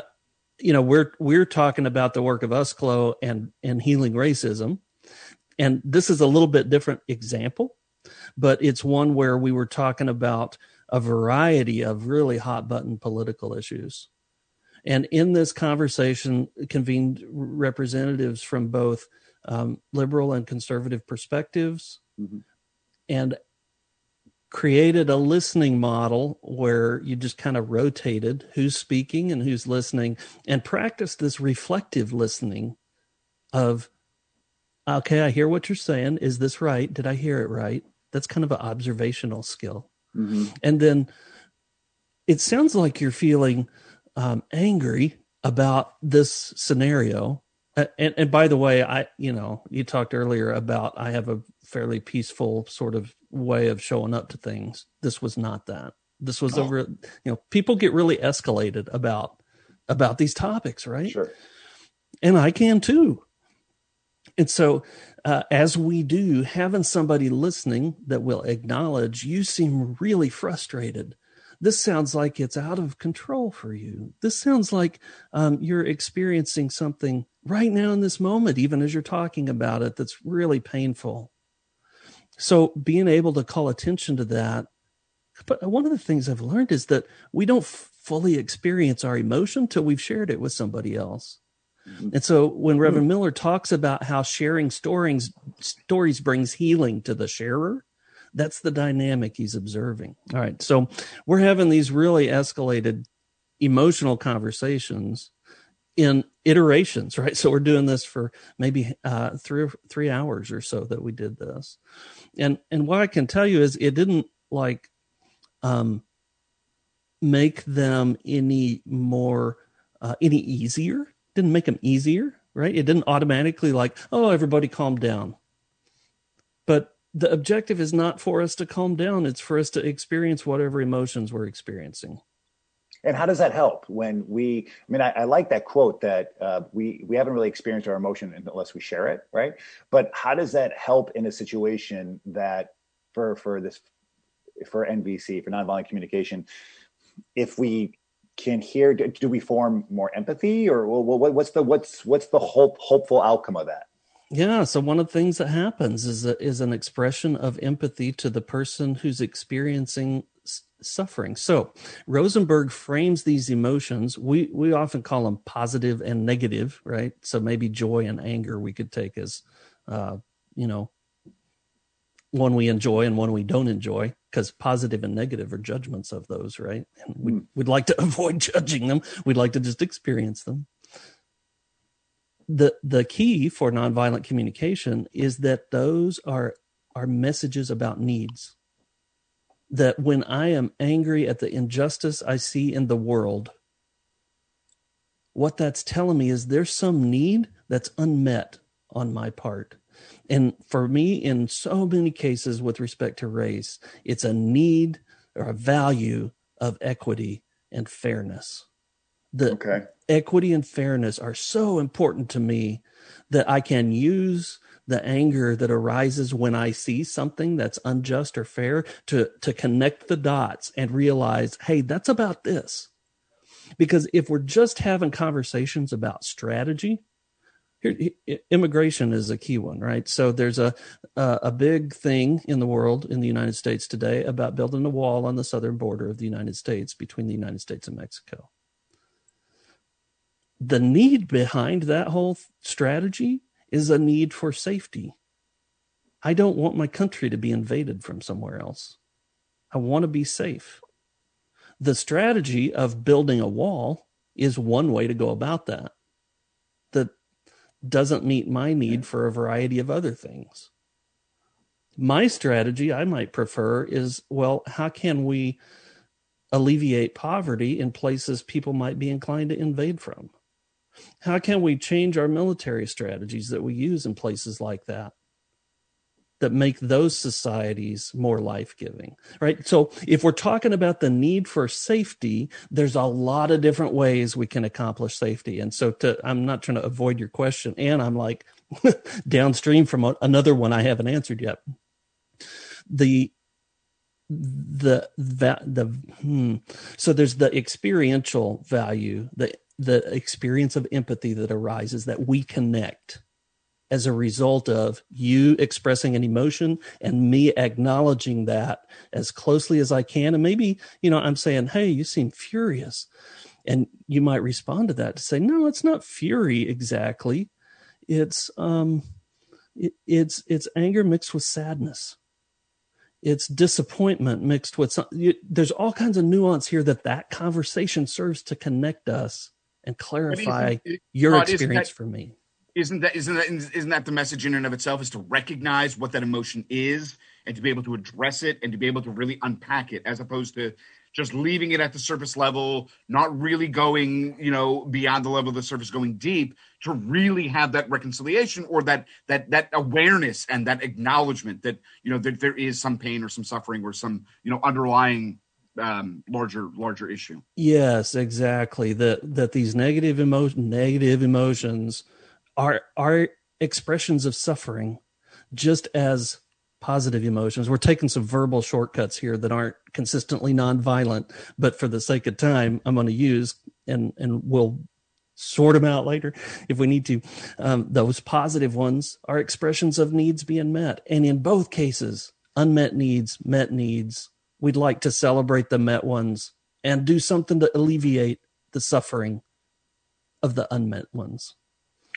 you know, we're, we're talking about the work of U S C L O and, and healing racism. And this is a little bit different example, but it's one where we were talking about a variety of really hot button political issues. And in this conversation convened representatives from both Um, liberal and conservative perspectives, mm-hmm. and created a listening model where you just kind of rotated who's speaking and who's listening, and practiced this reflective listening of, okay, I hear what you're saying. Is this right? Did I hear it right? That's kind of an observational skill. Mm-hmm. And then it sounds like you're feeling um, angry about this scenario. And, and by the way, I, you know, you talked earlier about, I have a fairly peaceful sort of way of showing up to things. This was not that. This was oh. over, you know, people get really escalated about, about these topics, right? Sure. And I can too. And so uh, as we do, having somebody listening that will acknowledge, you seem really frustrated. This sounds like it's out of control for you. This sounds like um, you're experiencing something right now in this moment, even as you're talking about it, that's really painful. So being able to call attention to that. But one of the things I've learned is that we don't f- fully experience our emotion till we've shared it with somebody else. Mm-hmm. And so when Reverend Miller talks about how sharing stories, stories brings healing to the sharer, that's the dynamic he's observing. All right. So we're having these really escalated emotional conversations in iterations, right? So we're doing this for maybe uh, three three hours or so that we did this. And and what I can tell you is it didn't like um, make them any more, uh, any easier. Didn't make them easier, right? It didn't automatically like, oh, everybody calm down. But the objective is not for us to calm down. It's for us to experience whatever emotions we're experiencing. And how does that help when we, I mean, I, I like that quote that uh, we, we haven't really experienced our emotion unless we share it, right? But how does that help in a situation that for, for this, for N V C, for nonviolent communication, if we can hear, do, do we form more empathy, or what, what's the, what's, what's the hope, hopeful outcome of that? Yeah. So one of the things that happens is a, is an expression of empathy to the person who's experiencing s- suffering. So Rosenberg frames these emotions. We, we often call them positive and negative, right? So maybe joy and anger we could take as, uh, you know, one we enjoy and one we don't enjoy, because positive and negative are judgments of those, right? And we, mm. we'd like to avoid judging them. We'd like to just experience them. The the key for nonviolent communication is that those are, are messages about needs. That when I am angry at the injustice I see in the world, what that's telling me is there's some need that's unmet on my part. And for me, in so many cases with respect to race, it's a need or a value of equity and fairness. The okay. equity and fairness are so important to me that I can use the anger that arises when I see something that's unjust or fair to, to connect the dots and realize, hey, that's about this. Because if we're just having conversations about strategy, here, immigration is a key one, right? So there's a uh, a big thing in the world, in the United States today, about building a wall on the southern border of the United States between the United States and Mexico. The need behind that whole strategy is a need for safety. I don't want my country to be invaded from somewhere else. I want to be safe. The strategy of building a wall is one way to go about that. That doesn't meet my need for a variety of other things. My strategy I might prefer is, well, how can we alleviate poverty in places people might be inclined to invade from? How can we change our military strategies that we use in places like that, that make those societies more life-giving, right? So if we're talking about the need for safety, there's a lot of different ways we can accomplish safety. And so to, I'm not trying to avoid your question, and I'm like downstream from a, another one I haven't answered yet. The the that the hmm. So there's the experiential value, the the experience of empathy that arises, that we connect as a result of you expressing an emotion and me acknowledging that as closely as I can. And maybe, you know, I'm saying, hey, you seem furious. And you might respond to that to say, no, it's not fury exactly. It's, um, it, it's, it's anger mixed with sadness. It's disappointment mixed with some, you, there's all kinds of nuance here that that conversation serves to connect us and clarify your experience for me. Isn't that isn't that isn't that the message in and of itself, is to recognize what that emotion is and to be able to address it and to be able to really unpack it, as opposed to just leaving it at the surface level, not really going, you know, beyond the level of the surface, going deep to really have that reconciliation or that that that awareness and that acknowledgement that, you know, that there is some pain or some suffering or some, you know, underlying um larger larger issue. Yes, exactly. That that these negative emotion negative emotions Are are expressions of suffering, just as positive emotions. We're taking some verbal shortcuts here that aren't consistently nonviolent, but for the sake of time, I'm going to use, and and we'll sort them out later if we need to. Um, those positive ones are expressions of needs being met, and in both cases, unmet needs, met needs. We'd like to celebrate the met ones and do something to alleviate the suffering of the unmet ones.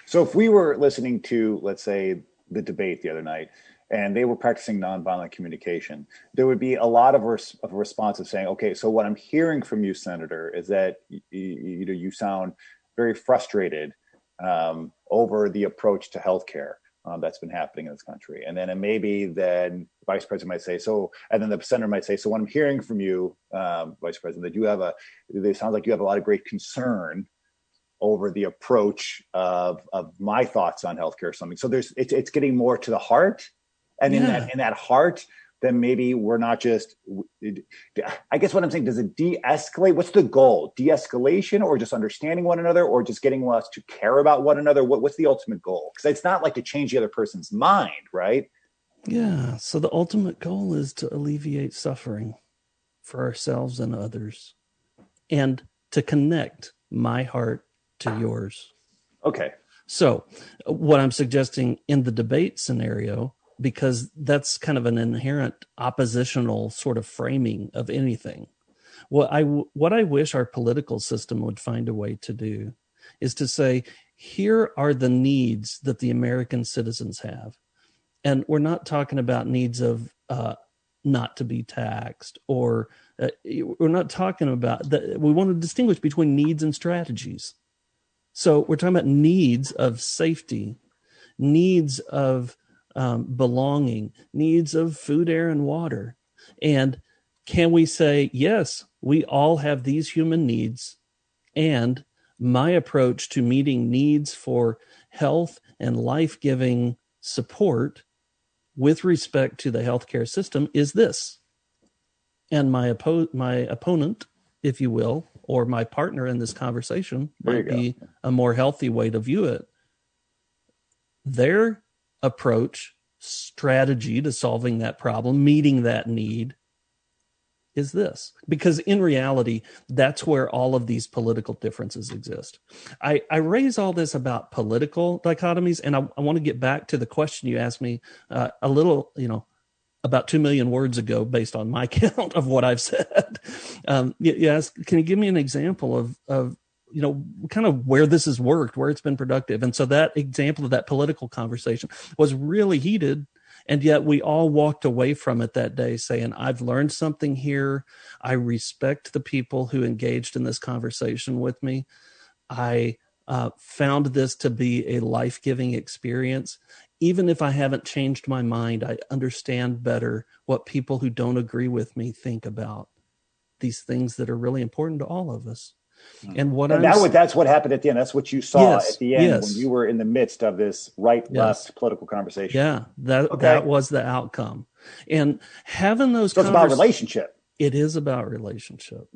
So if we were listening to, let's say, the debate the other night, and they were practicing nonviolent communication, there would be a lot of, res- of response of saying, okay, so what I'm hearing from you, Senator, is that you, you know, you sound very frustrated um, over the approach to healthcare um, that's been happening in this country. And then and maybe then Vice President might say, so, and then the Senator might say, so what I'm hearing from you, um, Vice President, that you have a, it sounds like you have a lot of great concern over the approach of of my thoughts on healthcare or something. So there's it's it's getting more to the heart, and yeah. in that in that heart, then maybe we're not just. I guess what I'm saying, does it de-escalate? What's the goal? De-escalation, or just understanding one another, or just getting us to care about one another? What what's the ultimate goal? Because it's not like to change the other person's mind, right? Yeah. So the ultimate goal is to alleviate suffering for ourselves and others, and to connect my heart to yours. Okay. So what I'm suggesting in the debate scenario, because that's kind of an inherent oppositional sort of framing of anything. What I, what I wish our political system would find a way to do is to say, here are the needs that the American citizens have. And we're not talking about needs of, uh, not to be taxed, or uh, we're not talking about that. We want to distinguish between needs and strategies. So we're talking about needs of safety, needs of um, belonging, needs of food, air, and water. And can we say, yes, we all have these human needs, and my approach to meeting needs for health and life-giving support with respect to the healthcare system is this. And my oppo- my opponent, if you will, or my partner in this conversation, might be a more healthy way to view it. Their approach, strategy to solving that problem, meeting that need, is this, because in reality, that's where all of these political differences exist. I, I raise all this about political dichotomies, and I, I want to get back to the question you asked me uh, a little, you know, about two million words ago, based on my count of what I've said. Um, you, you asked, can you give me an example of, of, you know, kind of where this has worked, where it's been productive? And so that example of that political conversation was really heated. And yet we all walked away from it that day saying, I've learned something here. I respect the people who engaged in this conversation with me. I uh, found this to be a life-giving experience. Even if I haven't changed my mind, I understand better what people who don't agree with me think about these things that are really important to all of us. And what and that, that's what happened at the end. That's what you saw yes, at the end yes. when you were in the midst of this right-left yes. political conversation. Yeah, that okay. that was the outcome. And having those so it's about relationship. It is about relationship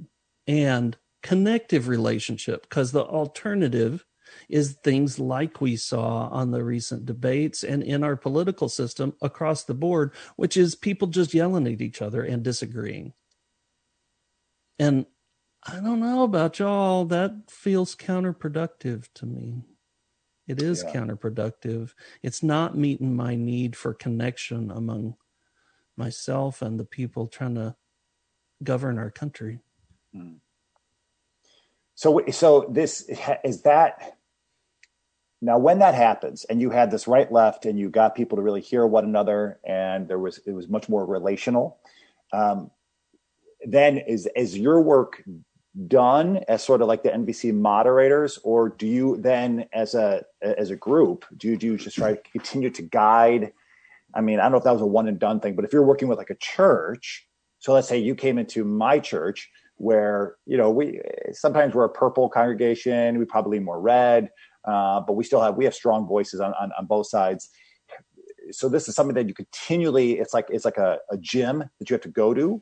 and connective relationship, because the alternative is things like we saw on the recent debates and in our political system across the board, which is people just yelling at each other and disagreeing. And I don't know about y'all, that feels counterproductive to me. It is yeah. counterproductive. It's not meeting my need for connection among myself and the people trying to govern our country. So, so this is that. Now, when that happens and you had this right left and you got people to really hear one another and there was, it was much more relational. Um, then is, is your work done as sort of like the N V C moderators, or do you then as a, as a group, do you, do you just try to continue to guide? I mean, I don't know if that was a one and done thing, but if you're working with like a church, so let's say you came into my church where, you know, we, sometimes we're a purple congregation, we probably more red, uh, but we still have, we have strong voices on, on, on both sides. So this is something that you continually, it's like, it's like a, a gym that you have to go to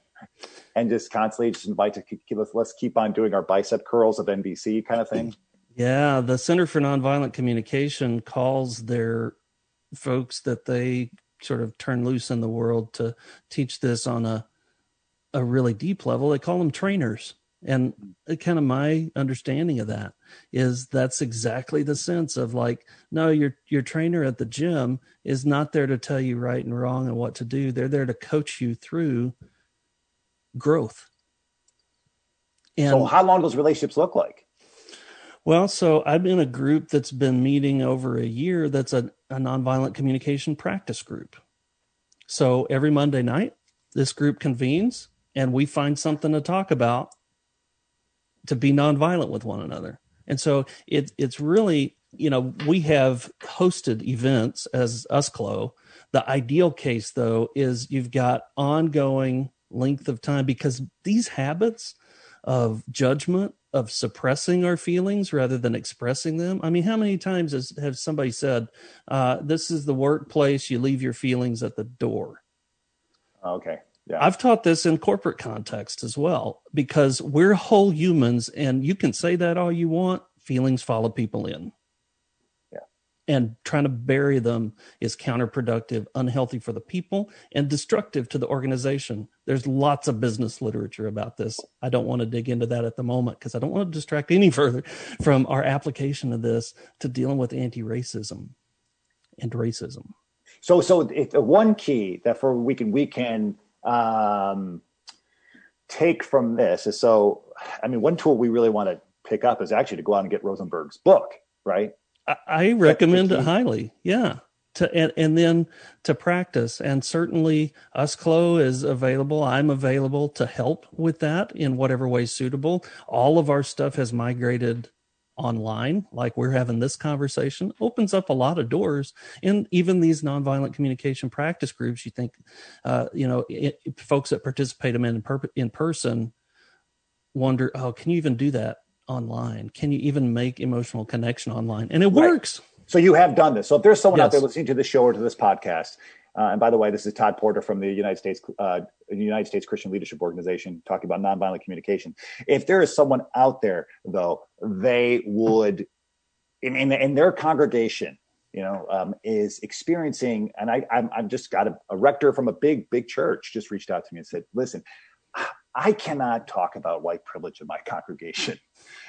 and just constantly just invite to keep, let's keep on doing our bicep curls of N B C kind of thing. Yeah. The Center for Nonviolent Communication calls their folks that they sort of turn loose in the world to teach this on a, a really deep level. They call them trainers. And kind of my understanding of that is that's exactly the sense of like, no, your your trainer at the gym is not there to tell you right and wrong and what to do. They're there to coach you through growth. And so how long those relationships look like? Well, so I'm in a group that's been meeting over a year. That's a, a nonviolent communication practice group. So every Monday night, this group convenes and we find something to talk about to be nonviolent with one another. And so it, it's really, you know, we have hosted events as U S C L O. The ideal case, though, is you've got ongoing length of time, because these habits of judgment, of suppressing our feelings rather than expressing them. I mean, how many times has, has somebody said, uh, this is the workplace, you leave your feelings at the door? Okay. Yeah. I've taught this in corporate context as well, because we're whole humans and you can say that all you want. Feelings follow people in. Yeah. And trying to bury them is counterproductive, unhealthy for the people, and destructive to the organization. There's lots of business literature about this. I don't want to dig into that at the moment because I don't want to distract any further from our application of this to dealing with anti-racism and racism. So, so it, one key that for we can, we can, um, take from this is, so, I mean, one tool we really want to pick up is actually to go out and get Rosenberg's book, right? I, I recommend it highly. Yeah. To, and, and then to practice, and certainly U S C L O is available. I'm available to help with that in whatever way suitable. All of our stuff has migrated online, like we're having this conversation, opens up a lot of doors. And even these nonviolent communication practice groups, you think, uh, you know, it, it, folks that participate in them in, per- in person wonder, oh, can you even do that online? Can you even make emotional connection online? And it right. works. So you have done this. So if there's someone yes. out there listening to this show or to this podcast, uh, and by the way, this is Todd Porter from the United States uh, United States Christian Leadership Organization talking about nonviolent communication. If there is someone out there, though, they would, in in, in their congregation, you know, um, is experiencing, and I I'm, I'm just got a, a rector from a big big church just reached out to me and said, listen, I cannot talk about white privilege in my congregation.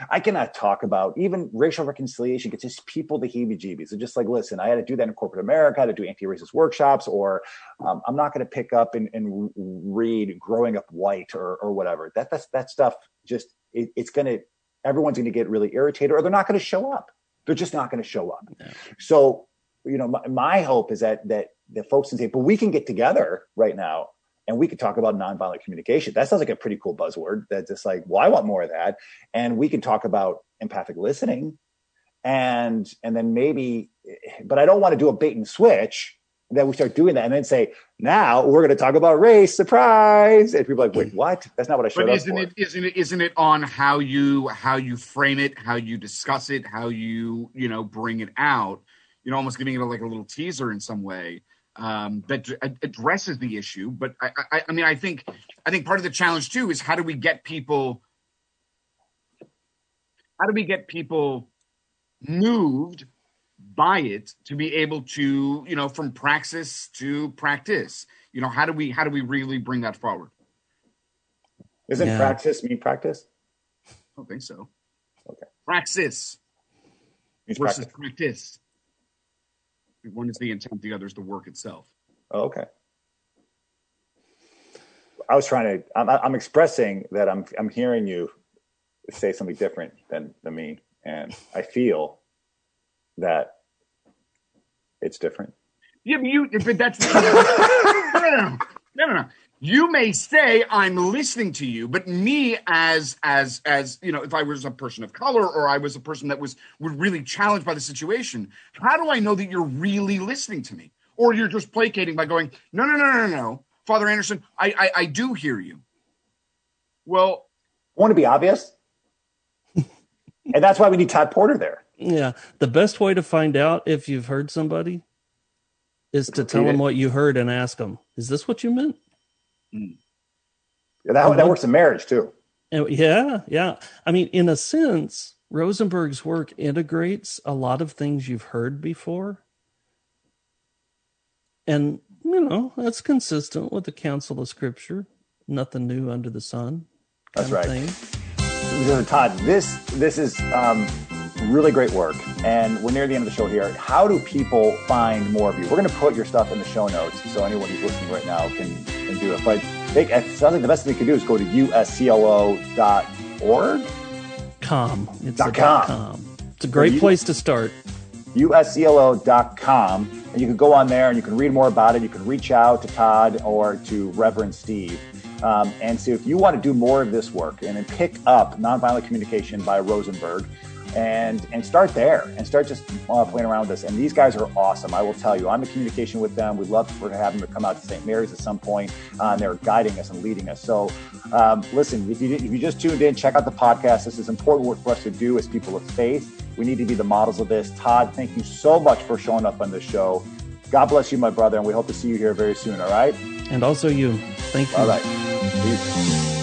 I cannot talk about even racial reconciliation. It's just people, the heebie-jeebies. They're just like, listen, I had to do that in corporate America. I had to do anti-racist workshops, or um, I'm not going to pick up and, and read Growing Up White or, or whatever. That that's, that stuff just, it, it's going to, everyone's going to get really irritated, or they're not going to show up. They're just not going to show up. Yeah. So, you know, my, my hope is that that the folks can say, but we can get together right now and we could talk about nonviolent communication. That sounds like a pretty cool buzzword. That's just like, well, I want more of that. And we can talk about empathic listening, and and then maybe, but I don't want to do a bait and switch that we start doing that and then say, now we're going to talk about race, surprise. And people are like, wait, what? That's not what I showed but isn't up for. It, isn't it, isn't it on how you, how you frame it, how you discuss it, how you, you know, bring it out, you know, almost giving it a, like a little teaser in some way um, that ad- addresses the issue. But I, I, I mean, I think, I think part of the challenge too, is how do we get people, how do we get people moved by it to be able to, you know, from praxis to practice, you know, how do we, how do we really bring that forward? Isn't yeah. praxis mean practice? I don't think so. Okay. Praxis means versus practice. practice. One is the intent, the other is the work itself. Oh, okay. I was trying to, I'm, I'm expressing that I'm, I'm hearing you say something different than, than me. And I feel that it's different. Yeah, but you, but that's no, no, no, no, no. You may say I'm listening to you, but me as as as you know, if I was a person of color or I was a person that was was really challenged by the situation, how do I know that you're really listening to me, or you're just placating by going, no, no, no, no, no, Father Anderson, I I, I do hear you. Well, I want to be obvious, and that's why we need Todd Porter there. Yeah, the best way to find out if you've heard somebody is to tell them what you heard and ask them, "Is this what you meant?" Mm. Yeah, that, that works in marriage too. And yeah, yeah. I mean, in a sense, Rosenberg's work integrates a lot of things you've heard before, and you know that's consistent with the Council of Scripture. Nothing new under the sun. That's right. Thing. Todd, this this is. Um, Really great work. And we're near the end of the show here. How do people find more of you? We're going to put your stuff in the show notes so anyone who's listening right now can, can do it. But they, it sounds like the best thing you can do is go to U S C L O dot org? Com. It's dot com. com. It's a great so you, place to start. U S C L O dot com. And you can go on there and you can read more about it. You can reach out to Todd or to Reverend Steve. Um, and so if you want to do more of this work and then pick up Nonviolent Communication by Rosenberg, And and start there and start just uh, playing around with this. And these guys are awesome. I will tell you, I'm in communication with them. We'd love for to have them to come out to Saint Mary's at some point. Uh, they're guiding us and leading us. So um, listen, if you, if you just tuned in, check out the podcast. This is important work for us to do as people of faith. We need to be the models of this. Todd, thank you so much for showing up on this show. God bless you, my brother. And we hope to see you here very soon. All right. And also you. Thank you. All right. Peace.